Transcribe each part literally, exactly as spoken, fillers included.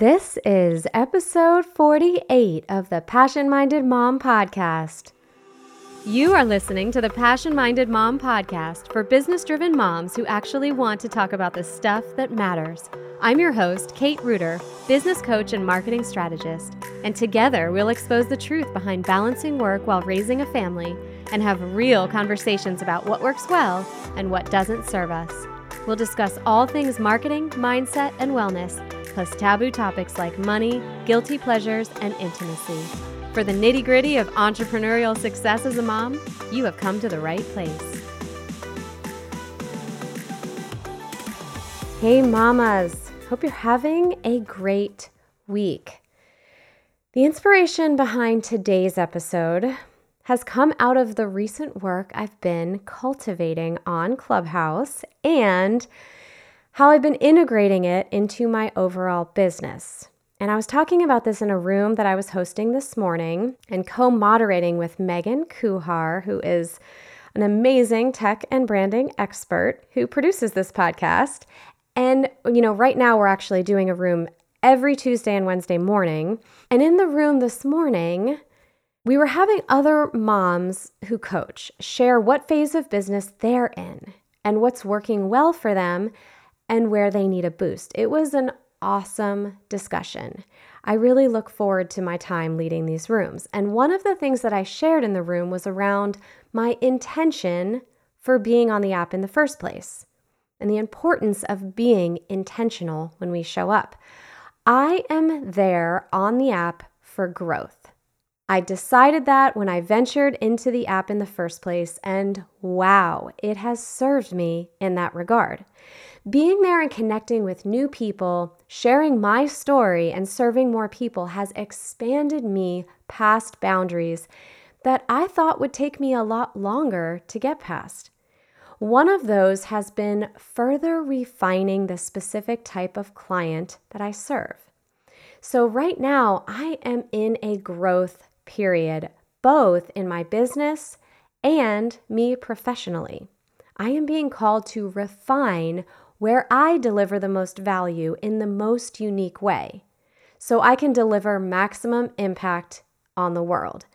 This is episode forty-eight of the Passion-Minded Mom Podcast. You are listening to the Passion-Minded Mom Podcast for business-driven moms who actually want to talk about the stuff that matters. I'm your host, Kate Ruder, business coach and marketing strategist, and together we'll expose the truth behind balancing work while raising a family and have real conversations about what works well and what doesn't serve us. We'll discuss all things marketing, mindset, and wellness, plus taboo topics like money, guilty pleasures, and intimacy. For the nitty-gritty of entrepreneurial success as a mom, you have come to the right place. Hey mamas, hope you're having a great week. The inspiration behind today's episode has come out of the recent work I've been cultivating on Clubhouse and how I've been integrating it into my overall business. And I was talking about this in a room that I was hosting this morning and co-moderating with Megan Kuhar, who is an amazing tech and branding expert who produces this podcast. And, you know, right now we're actually doing a room every Tuesday and Wednesday morning. And in the room this morning, we were having other moms who coach share what phase of business they're in and what's working well for them and where they need a boost. It was an awesome discussion. I really look forward to my time leading these rooms. And one of the things that I shared in the room was around my intention for being on the app in the first place and the importance of being intentional when we show up. I am there on the app for growth. I decided that when I ventured into the app in the first place, and wow, it has served me in that regard. Being there and connecting with new people, sharing my story, and serving more people has expanded me past boundaries that I thought would take me a lot longer to get past. One of those has been further refining the specific type of client that I serve. So right now, I am in a growth period, both in my business and me professionally. I am being called to refine where I deliver the most value in the most unique way, so I can deliver maximum impact on the world.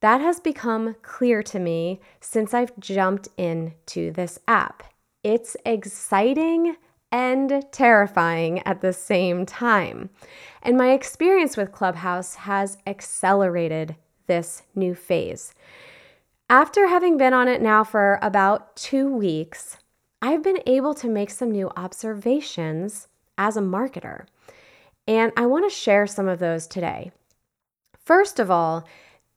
That has become clear to me since I've jumped into this app. It's exciting and terrifying at the same time. And my experience with Clubhouse has accelerated this new phase. After having been on it now for about two weeks, I've been able to make some new observations as a marketer, and I want to share some of those today. First of all,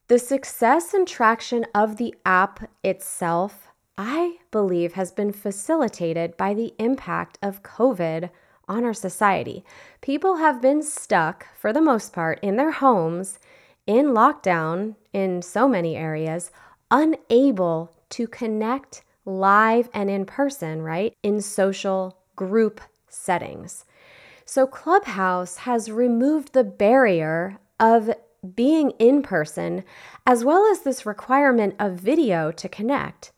the success and traction of the app itself, I believe, has been facilitated by the impact of COVID on our society. People have been stuck, for the most part, in their homes, in lockdown in so many areas, unable to connect live and in person, right, in social group settings. So Clubhouse has removed the barrier of being in person, as well as this requirement of video to connect.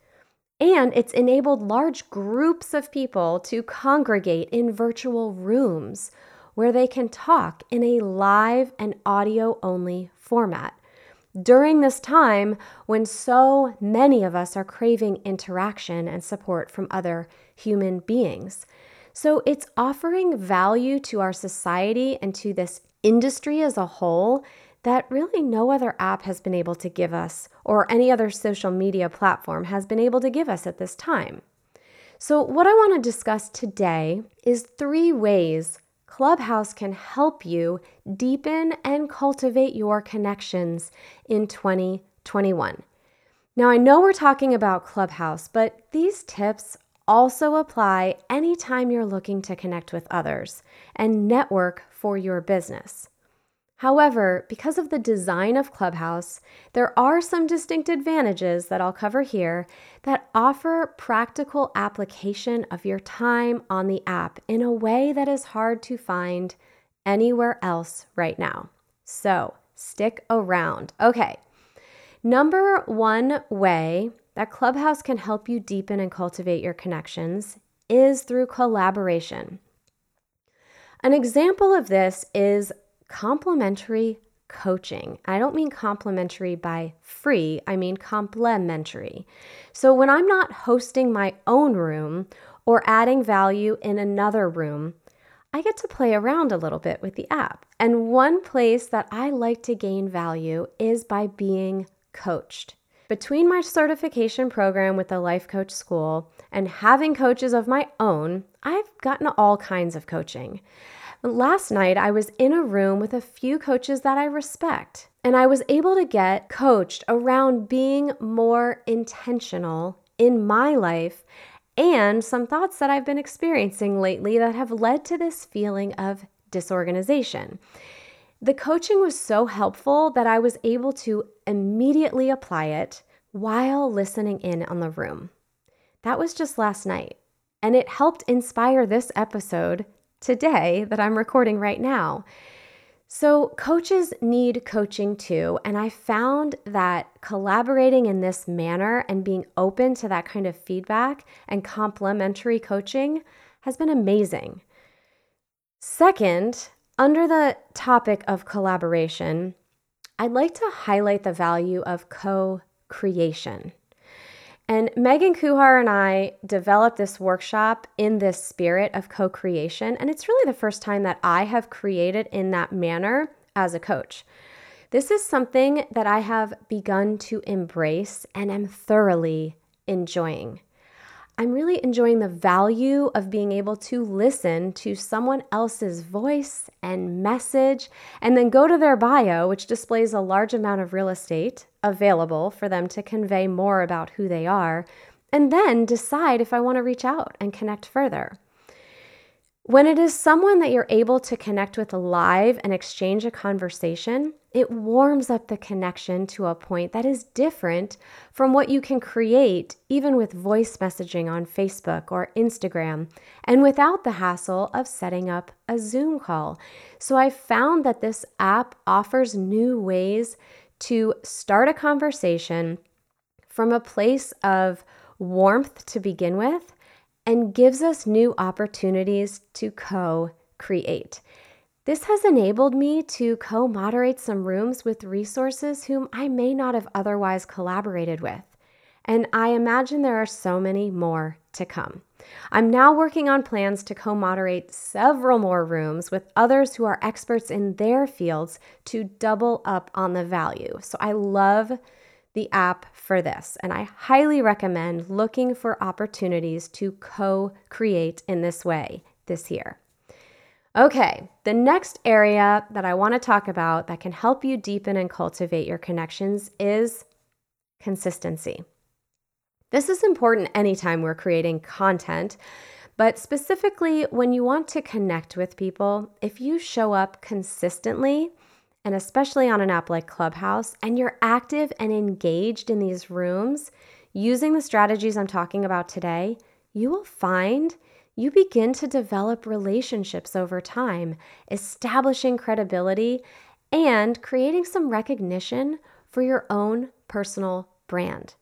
And it's enabled large groups of people to congregate in virtual rooms where they can talk in a live and audio-only format. During this time when so many of us are craving interaction and support from other human beings. So it's offering value to our society and to this industry as a whole that really no other app has been able to give us, or any other social media platform has been able to give us at this time. So what I want to discuss today is three ways Clubhouse can help you deepen and cultivate your connections in twenty twenty-one. Now, I know we're talking about Clubhouse, but these tips also apply anytime you're looking to connect with others and network for your business. However, because of the design of Clubhouse, there are some distinct advantages that I'll cover here that offer practical application of your time on the app in a way that is hard to find anywhere else right now. So stick around. Okay, number one way that Clubhouse can help you deepen and cultivate your connections is through collaboration. An example of this is complimentary coaching. I don't mean complimentary by free, I mean complimentary. So when I'm not hosting my own room or adding value in another room, I get to play around a little bit with the app. And one place that I like to gain value is by being coached. Between my certification program with the Life Coach School and having coaches of my own, I've gotten all kinds of coaching. Last night, I was in a room with a few coaches that I respect, and I was able to get coached around being more intentional in my life and some thoughts that I've been experiencing lately that have led to this feeling of disorganization. The coaching was so helpful that I was able to immediately apply it while listening in on the room. That was just last night, and it helped inspire this episode today that I'm recording right now. So coaches need coaching too, and I found that collaborating in this manner and being open to that kind of feedback and complimentary coaching has been amazing. Second, under the topic of collaboration, I'd like to highlight the value of co-creation. And Megan Kuhar and I developed this workshop in this spirit of co-creation, and it's really the first time that I have created in that manner as a coach. This is something that I have begun to embrace and am thoroughly enjoying. I'm really enjoying the value of being able to listen to someone else's voice and message, and then go to their bio, which displays a large amount of real estate available for them to convey more about who they are, and then decide if I want to reach out and connect further. When it is someone that you're able to connect with live and exchange a conversation, it warms up the connection to a point that is different from what you can create even with voice messaging on Facebook or Instagram and without the hassle of setting up a Zoom call. So I found that this app offers new ways to start a conversation from a place of warmth to begin with, and gives us new opportunities to co-create. This has enabled me to co-moderate some rooms with resources whom I may not have otherwise collaborated with. And I imagine there are so many more to come. I'm now working on plans to co-moderate several more rooms with others who are experts in their fields to double up on the value. So I love the app for this, and I highly recommend looking for opportunities to co-create in this way this year. Okay, the next area that I want to talk about that can help you deepen and cultivate your connections is consistency. This is important anytime we're creating content, but specifically when you want to connect with people, if you show up consistently, and especially on an app like Clubhouse, and you're active and engaged in these rooms, using the strategies I'm talking about today, you will find you begin to develop relationships over time, establishing credibility, and creating some recognition for your own personal brand.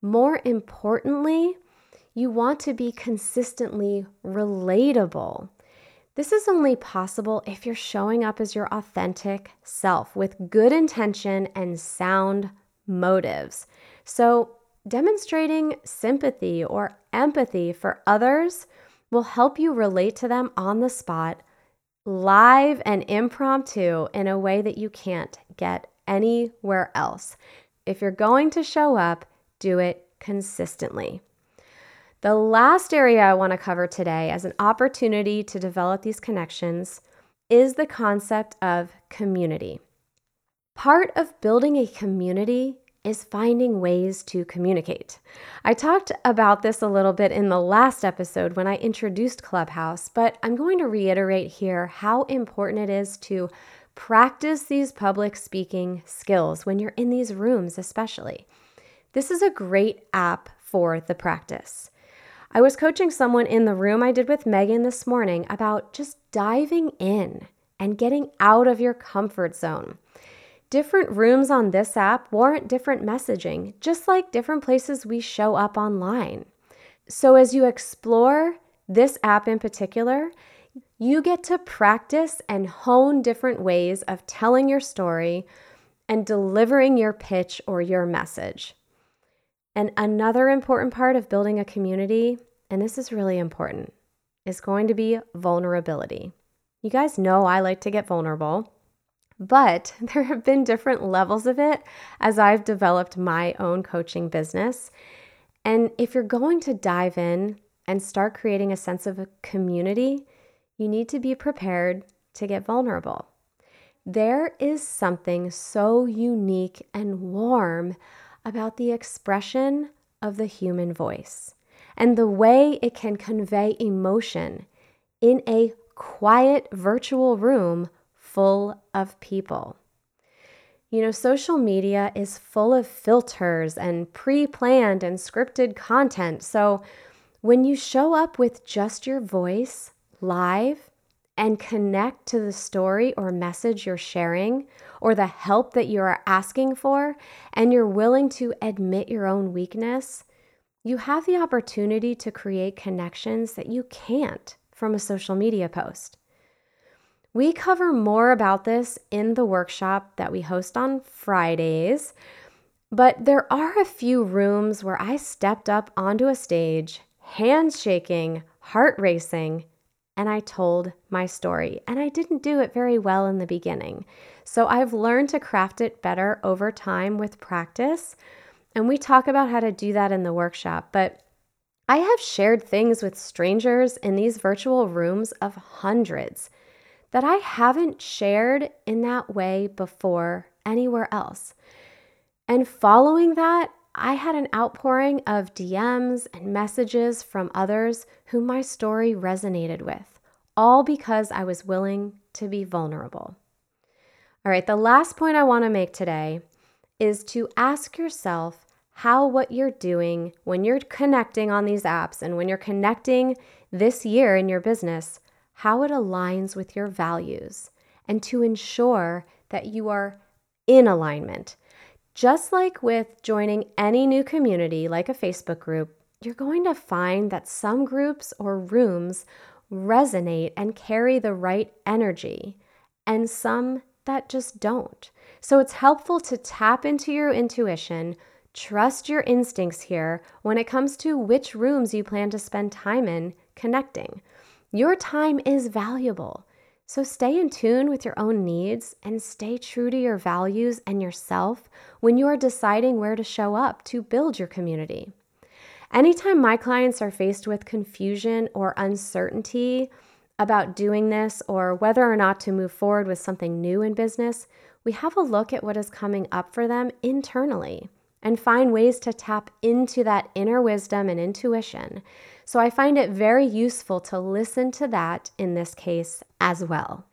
More importantly, you want to be consistently relatable. This is only possible if you're showing up as your authentic self with good intention and sound motives. So demonstrating sympathy or empathy for others will help you relate to them on the spot, live and impromptu, in a way that you can't get anywhere else. If you're going to show up, do it consistently. The last area I want to cover today as an opportunity to develop these connections is the concept of community. Part of building a community is finding ways to communicate. I talked about this a little bit in the last episode when I introduced Clubhouse, but I'm going to reiterate here how important it is to practice these public speaking skills when you're in these rooms especially. This is a great app for the practice. I was coaching someone in the room I did with Megan this morning about just diving in and getting out of your comfort zone. Different rooms on this app warrant different messaging, just like different places we show up online. So as you explore this app in particular, you get to practice and hone different ways of telling your story and delivering your pitch or your message. And another important part of building a community, and this is really important, is going to be vulnerability. You guys know I like to get vulnerable, but there have been different levels of it as I've developed my own coaching business. And if you're going to dive in and start creating a sense of a community, you need to be prepared to get vulnerable. There is something so unique and warm about the expression of the human voice and the way it can convey emotion in a quiet virtual room full of people. You know, social media is full of filters and pre-planned and scripted content. So when you show up with just your voice live and connect to the story or message you're sharing or the help that you're asking for, and you're willing to admit your own weakness, you have the opportunity to create connections that you can't from a social media post. We cover more about this in the workshop that we host on Fridays, but there are a few rooms where I stepped up onto a stage, hands shaking, heart racing, and I told my story, and I didn't do it very well in the beginning. So I've learned to craft it better over time with practice, and we talk about how to do that in the workshop. But I have shared things with strangers in these virtual rooms of hundreds that I haven't shared in that way before anywhere else. And following that, I had an outpouring of D Ms and messages from others who my story resonated with, all because I was willing to be vulnerable. All right, the last point I want to make today is to ask yourself how what you're doing when you're connecting on these apps and when you're connecting this year in your business, how it aligns with your values, and to ensure that you are in alignment. Just like with joining any new community, like a Facebook group, you're going to find that some groups or rooms resonate and carry the right energy, and some that just don't. So it's helpful to tap into your intuition, trust your instincts here when it comes to which rooms you plan to spend time in connecting. Your time is valuable, so stay in tune with your own needs and stay true to your values and yourself when you are deciding where to show up to build your community. Anytime my clients are faced with confusion or uncertainty about doing this or whether or not to move forward with something new in business, we have a look at what is coming up for them internally and find ways to tap into that inner wisdom and intuition. So I find it very useful to listen to that in this case as well.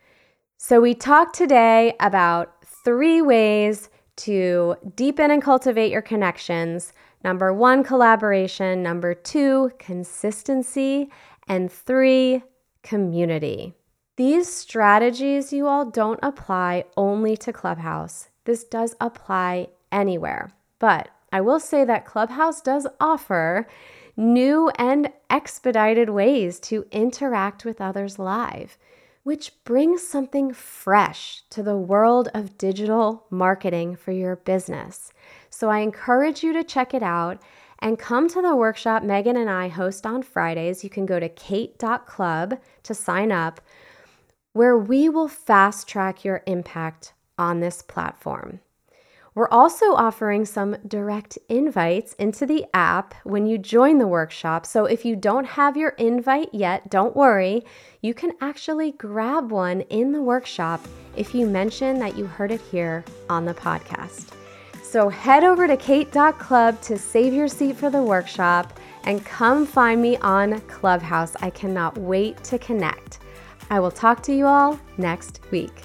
So we talked today about three ways to deepen and cultivate your connections. Number one, collaboration. Number two, consistency. And three, community. These strategies, you all, don't apply only to Clubhouse. This does apply anywhere. But I will say that Clubhouse does offer new and expedited ways to interact with others live, which brings something fresh to the world of digital marketing for your business. So I encourage you to check it out and come to the workshop Megan and I host on Fridays. You can go to kate dot club to sign up, where we will fast track your impact on this platform. We're also offering some direct invites into the app when you join the workshop. So if you don't have your invite yet, don't worry. You can actually grab one in the workshop if you mention that you heard it here on the podcast. So head over to kate dot club to save your seat for the workshop and come find me on Clubhouse. I cannot wait to connect. I will talk to you all next week.